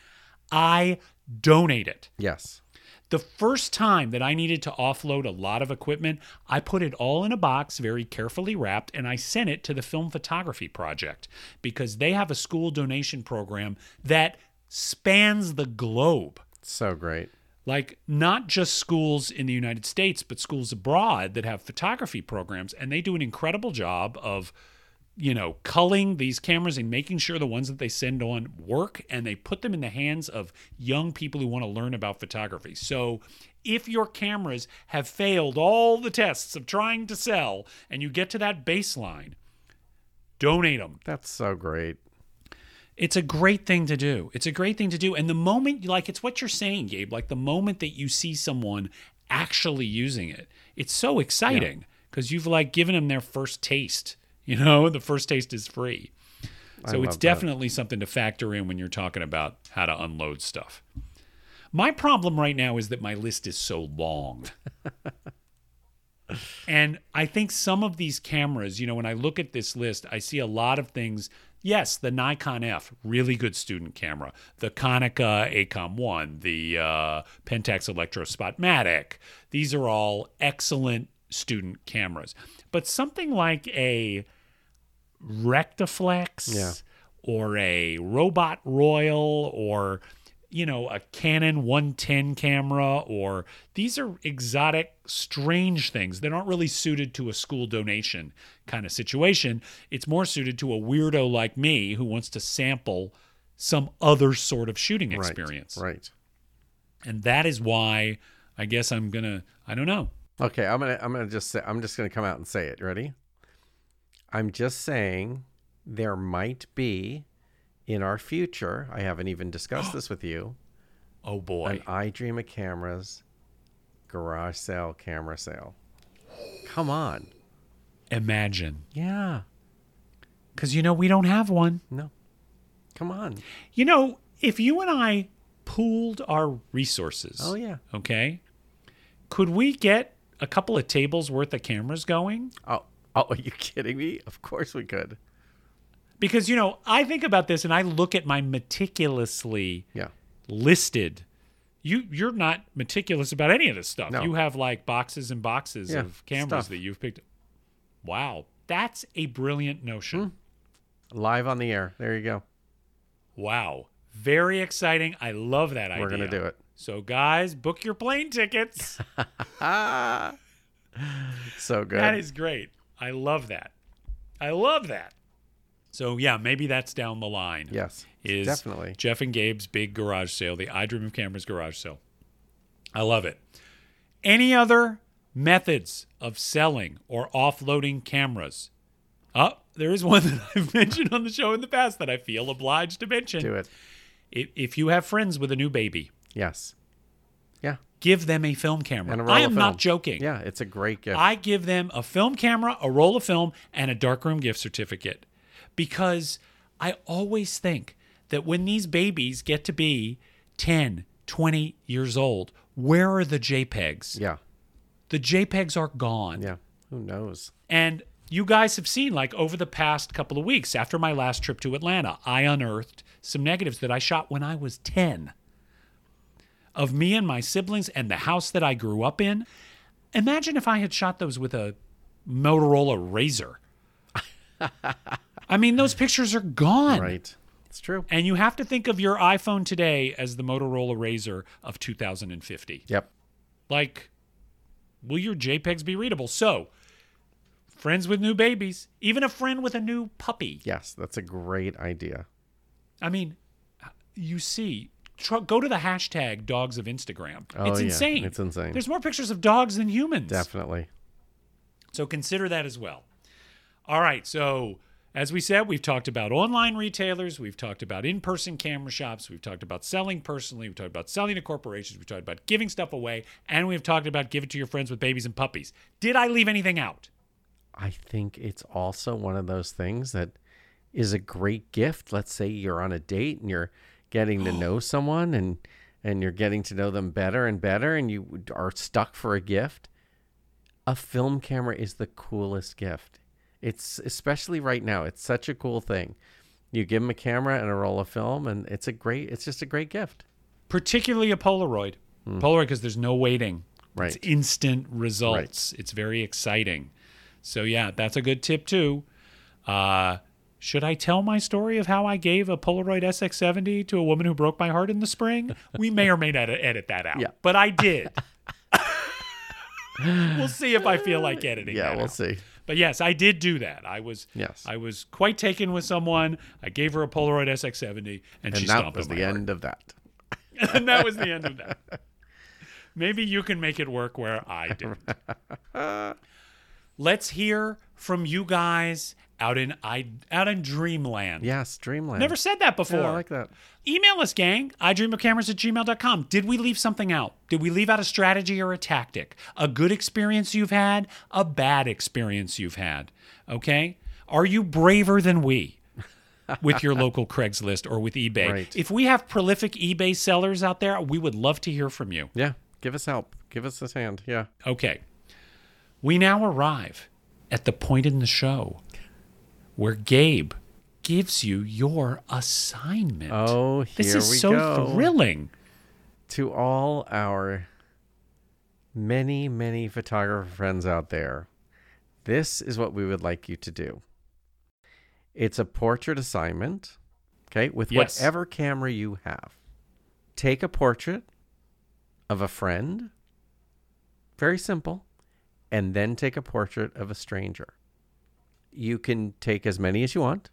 I donate it. Yes. The first time that I needed to offload a lot of equipment, I put it all in a box, very carefully wrapped, and I sent it to the Film Photography Project because they have a school donation program that spans the globe. So great. Like, not just schools in the United States, but schools abroad that have photography programs. And they do an incredible job of, you know, culling these cameras and making sure the ones that they send on work. And they put them in the hands of young people who want to learn about photography. So if your cameras have failed all the tests of trying to sell and you get to that baseline, donate them. That's so great. It's a great thing to do. It's a great thing to do. And the moment, like it's what you're saying, Gabe, like the moment that you see someone actually using it, it's so exciting because you've like given them their first taste. You know, the first taste is free. So it's definitely something to factor in when you're talking about how to unload stuff. My problem right now is that my list is so long. And I think some of these cameras, you know, when I look at this list, I see a lot of things. Yes, the Nikon F, really good student camera. The Konica Acom1, the Pentax Electro Spotmatic. These are all excellent student cameras. But something like a Rectaflex or a Robot Royal or, you know, a Canon 110 camera, or these are exotic, strange things that aren't really suited to a school donation kind of situation. It's more suited to a weirdo like me who wants to sample some other sort of shooting experience. Right. And that is why I guess I'm going to, I don't know. Okay. I'm just going to come out and say it. Ready? I'm just saying there might be in our future, I haven't even discussed this with you. Oh boy. An I Dream of Cameras garage sale, camera sale. Come on. Imagine. Yeah. Cause you know, we don't have one. No. Come on. You know, if you and I pooled our resources. Oh, yeah. Okay. Could we get a couple of tables worth of cameras going? Oh, are you kidding me? Of course we could. Because, you know, I think about this and I look at my meticulously listed. You're not meticulous about any of this stuff. No. You have like boxes and boxes of cameras that you've picked. Wow. That's a brilliant notion. Live on the air. There you go. Wow. Very exciting. I love that idea. We're going to do it. So, guys, book your plane tickets. So good. That is great. I love that. So, yeah, maybe that's down the line. Yes, is definitely. Jeff and Gabe's big garage sale, the I Dream of Cameras garage sale. I love it. Any other methods of selling or offloading cameras? Oh, there is one that I've mentioned on the show in the past that I feel obliged to mention. Do it. If you have friends with a new baby. Yes. Yeah. Give them a film camera. And a roll of film. I am not joking. Yeah, it's a great gift. I give them a film camera, a roll of film, and a darkroom gift certificate. Because I always think that when these babies get to be 10, 20 years old, where are the JPEGs? Yeah. The JPEGs are gone. Yeah. Who knows? And you guys have seen, like, over the past couple of weeks, after my last trip to Atlanta, I unearthed some negatives that I shot when I was 10 of me and my siblings and the house that I grew up in. Imagine if I had shot those with a Motorola Razr. I mean, those pictures are gone. Right. It's true. And you have to think of your iPhone today as the Motorola Razr of 2050. Yep. Like, will your JPEGs be readable? So, friends with new babies, even a friend with a new puppy. Yes, that's a great idea. I mean, you see, go to the hashtag dogs of Instagram. Oh, it's insane. It's insane. There's more pictures of dogs than humans. Definitely. So consider that as well. All right. So as we said, we've talked about online retailers. We've talked about in-person camera shops. We've talked about selling personally. We've talked about selling to corporations. We've talked about giving stuff away. And we've talked about give it to your friends with babies and puppies. Did I leave anything out? I think it's also one of those things that is a great gift. Let's say you're on a date and you're getting to know someone and you're getting to know them better and better and you are stuck for a gift. A film camera is the coolest gift. It's especially right now. It's such a cool thing. You give them a camera and a roll of film and it's just a great gift. Particularly a Polaroid. Polaroid, because there's no waiting. Right. It's instant results. Right. It's very exciting. So, yeah, that's a good tip, too. Should I tell my story of how I gave a Polaroid SX70 to a woman who broke my heart in the spring? We may or may not edit that out, but I did. We'll see if I feel like editing that out. See. But, yes, I did do that. I was quite taken with someone. I gave her a Polaroid SX70, and she stomped on my heart. And that was the end of that. Maybe you can make it work where I didn't. Let's hear from you guys out in Dreamland. Yes, Dreamland. Never said that before. Yeah, I like that. Email us, gang. idreamofcameras@gmail.com. Did we leave something out? Did we leave out a strategy or a tactic? A good experience you've had? A bad experience you've had? Okay? Are you braver than we with your local Craigslist or with eBay? Right. If we have prolific eBay sellers out there, we would love to hear from you. Yeah. Give us help. Give us a hand. Yeah. Okay. We now arrive at the point in the show where Gabe gives you your assignment. Oh, here we go. This is so thrilling. To all our many, many photographer friends out there, this is what we would like you to do. It's a portrait assignment, okay, with whatever camera you have. Take a portrait of a friend, very simple, and then take a portrait of a stranger. You can take as many as you want,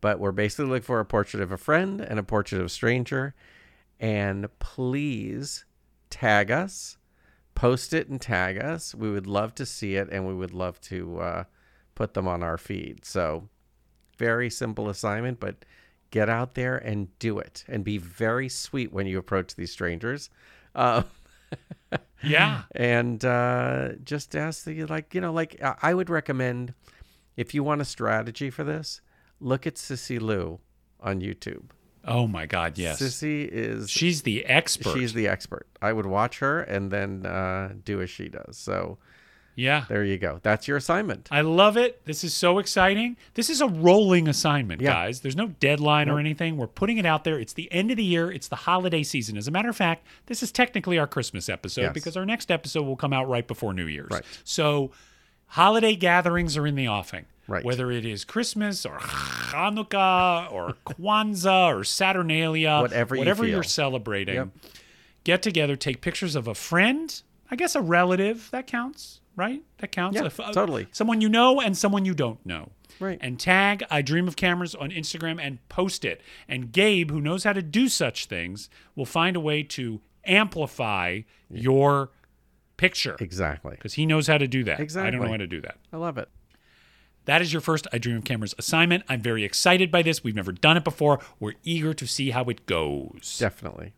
but we're basically looking for a portrait of a friend and a portrait of a stranger. And please tag us, post it and tag us. We would love to see it, and we would love to put them on our feed. So very simple assignment, but get out there and do it, and be very sweet when you approach these strangers. Yeah. And just ask that you like I would recommend, if you want a strategy for this, look at Sissy Liu on YouTube. Oh my God, yes. Sissy is... She's the expert. She's the expert. I would watch her and then do as she does. So yeah, there you go. That's your assignment. I love it. This is so exciting. This is a rolling assignment, guys. There's no deadline or anything. We're putting it out there. It's the end of the year. It's the holiday season. As a matter of fact, this is technically our Christmas episode because our next episode will come out right before New Year's. Right. So holiday gatherings are in the offing. Right. Whether it is Christmas or Hanukkah or Kwanzaa or Saturnalia, whatever you're celebrating, get together, take pictures of a friend, I guess a relative, that counts, right? That counts. Yeah, totally. Someone you know and someone you don't know. Right. And tag I Dream of Cameras on Instagram and post it. And Gabe, who knows how to do such things, will find a way to amplify your picture. Exactly. Because he knows how to do that. Exactly. I don't know how to do that. I love it. That is your first I Dream of Cameras assignment. I'm very excited by this. We've never done it before. We're eager to see how it goes. Definitely.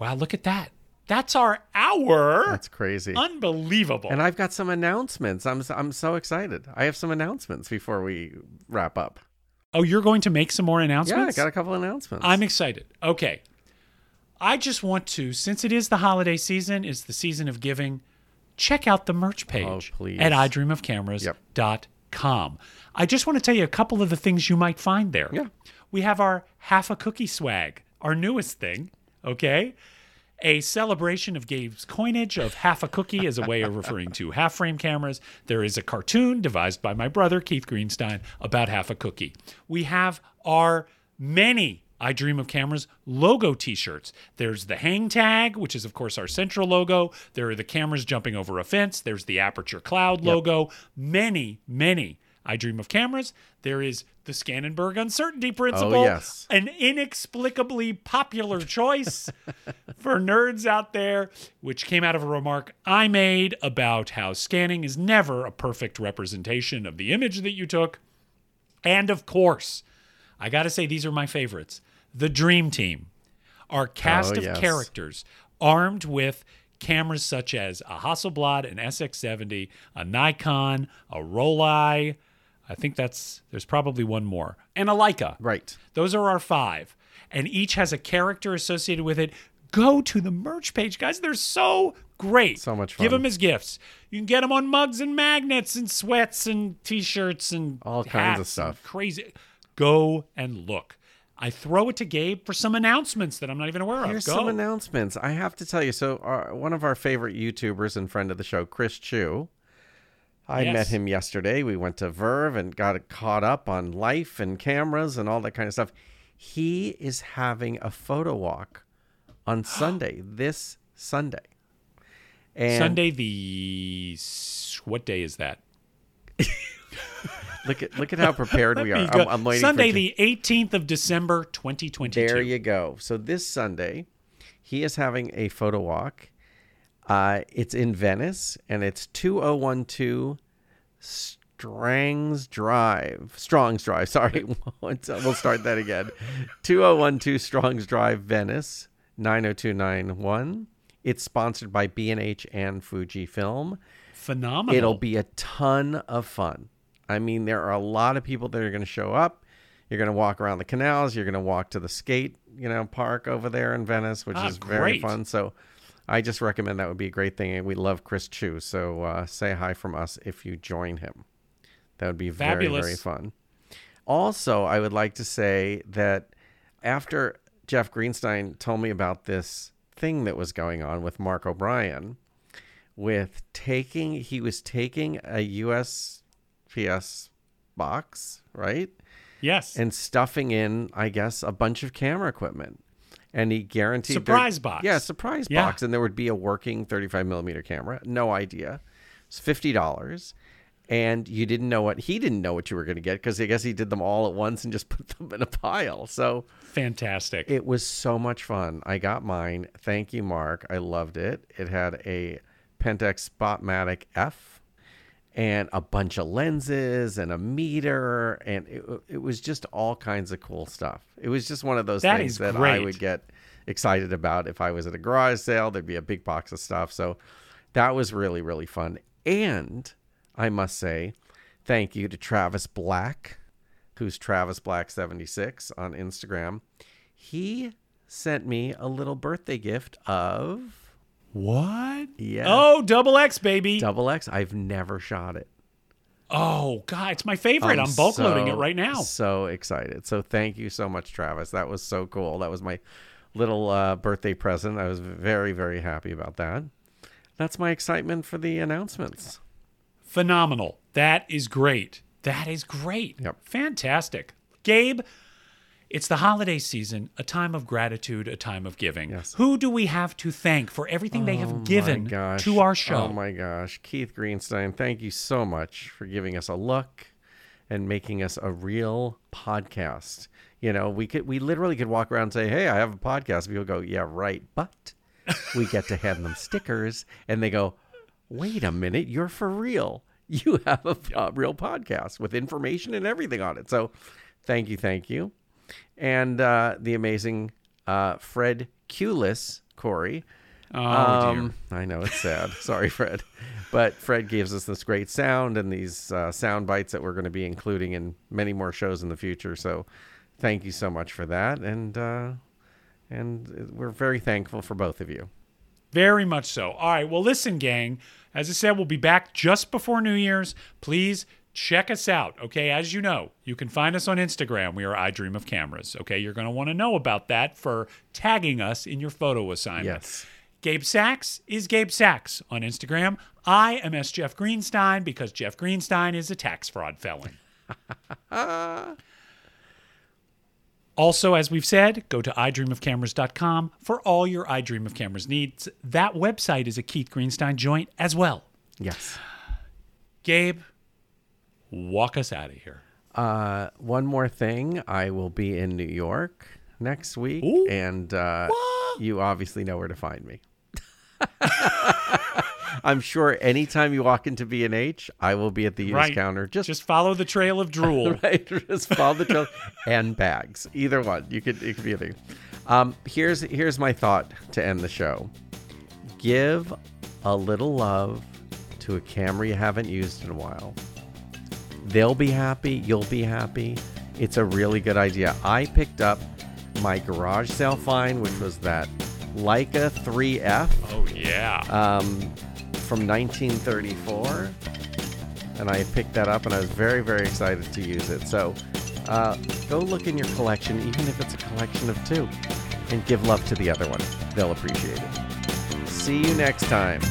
Wow, look at that. That's our hour. That's crazy. Unbelievable. And I've got some announcements. I'm so excited. I have some announcements before we wrap up. Oh, you're going to make some more announcements? Yeah, I got a couple announcements. I'm excited. Okay. I just want to, since it is the holiday season, it's the season of giving, check out the merch page at idreamofcameras.com. I just want to tell you a couple of the things you might find there. Yeah. We have our half a cookie swag, our newest thing, okay? A celebration of Gabe's coinage of half a cookie as a way of referring to half-frame cameras. There is a cartoon devised by my brother, Keith Greenstein, about half a cookie. We have our many I Dream of Cameras logo t-shirts. There's the hang tag, which is, of course, our central logo. There are the cameras jumping over a fence. There's the aperture cloud logo. Many, many I Dream of Cameras. There is the Scandenberg Uncertainty Principle, an inexplicably popular choice for nerds out there, which came out of a remark I made about how scanning is never a perfect representation of the image that you took. And, of course, I got to say, these are my favorites. The Dream Team, our cast of characters armed with cameras such as a Hasselblad, an SX70, a Nikon, a Rolei. I think there's probably one more. And a Leica. Right. Those are our five. And each has a character associated with it. Go to the merch page, guys. They're so great. So much fun. Give them as gifts. You can get them on mugs and magnets and sweats and T-shirts and all kinds of stuff. Crazy. Go and look. I throw it to Gabe for some announcements that I'm not even aware of. Here's some announcements. I have to tell you. So one of our favorite YouTubers and friend of the show, Chris Chu, I met him yesterday. We went to Verve and got caught up on life and cameras and all that kind of stuff. He is having a photo walk on Sunday, this Sunday. And Sunday the... What day is that? Look at how prepared we are. I'm waiting Sunday, the 18th of December, 2022. There you go. So this Sunday, he is having a photo walk. It's in Venice, and it's 2012 Strong's Drive. Sorry. We'll start that again. 2012 Strong's Drive, Venice, 90291. It's sponsored by B&H and Fujifilm. Phenomenal. It'll be a ton of fun. I mean, there are a lot of people that are going to show up. You're going to walk around the canals. You're going to walk to the skate, park over there in Venice, which is very fun. So I just recommend that would be a great thing. And we love Chris Chu. So say hi from us if you join him. That would be fabulous. Very, very fun. Also, I would like to say that after Jeff Greenstein told me about this thing that was going on with Mark O'Brien, he was taking a USPS box, right? Yes. And stuffing in, I guess, a bunch of camera equipment. And he guaranteed... Surprise box. Yeah, surprise box. And there would be a working 35mm camera. No idea. It's $50. And you didn't know what... He didn't know what you were going to get, because I guess he did them all at once and just put them in a pile. So... Fantastic. It was so much fun. I got mine. Thank you, Mark. I loved it. It had a Pentax Spotmatic F and a bunch of lenses and a meter, and it was just all kinds of cool stuff. It was just one of those things that I would get excited about if I was at a garage sale. There'd be a big box of stuff. So that was really, really fun. And I must say thank you to Travis Black, who's Travis Black 76 on Instagram. He sent me a little birthday gift of... What? Yeah. Oh, double X, baby. Double X. I've never shot it. Oh, God. It's my favorite. I'm bulk loading it right now. So excited. So thank you so much, Travis. That was so cool. That was my little birthday present. I was very, very happy about that. That's my excitement for the announcements. Phenomenal. That is great. That is great. Yep. Fantastic. Gabe, it's the holiday season, a time of gratitude, a time of giving. Yes. Who do we have to thank for everything they have given to our show? Oh, my gosh. Keith Greenstein, thank you so much for giving us a look and making us a real podcast. You know, we literally could walk around and say, hey, I have a podcast. People go, yeah, right. But we get to hand them stickers, and they go, wait a minute, you're for real. You have a real podcast with information and everything on it. So thank you, thank you. And the amazing Fred Kulis, Corey. Oh, dear. I know, it's sad. Sorry, Fred. But Fred gives us this great sound and these sound bites that we're going to be including in many more shows in the future. So thank you so much for that. And we're very thankful for both of you. Very much so. All right. Well, listen, gang. As I said, we'll be back just before New Year's. Please check us out, okay? As you know, you can find us on Instagram. We are I Dream of Cameras, okay? You're going to want to know about that for tagging us in your photo assignment. Yes. Gabe Sachs is Gabe Sachs on Instagram. I am S. Jeff Greenstein, because Jeff Greenstein is a tax fraud felon. Also, as we've said, go to idreamofcameras.com for all your I Dream of Cameras needs. That website is a Keith Greenstein joint as well. Yes. Gabe, walk us out of here. One more thing. I will be in New York next week. Ooh. And you obviously know where to find me. I'm sure anytime you walk into B&H, I will be at the use counter. Just follow the trail of drool. Right. Just follow the trail and bags. Either one. It could be anything. Here's my thought to end the show. Give a little love to a camera you haven't used in a while. They'll be happy. You'll be happy. It's a really good idea. I picked up my garage sale find, which was that Leica 3F. Oh, yeah. From 1934. And I picked that up, and I was very, very excited to use it. So go look in your collection, even if it's a collection of two, and give love to the other one. They'll appreciate it. See you next time.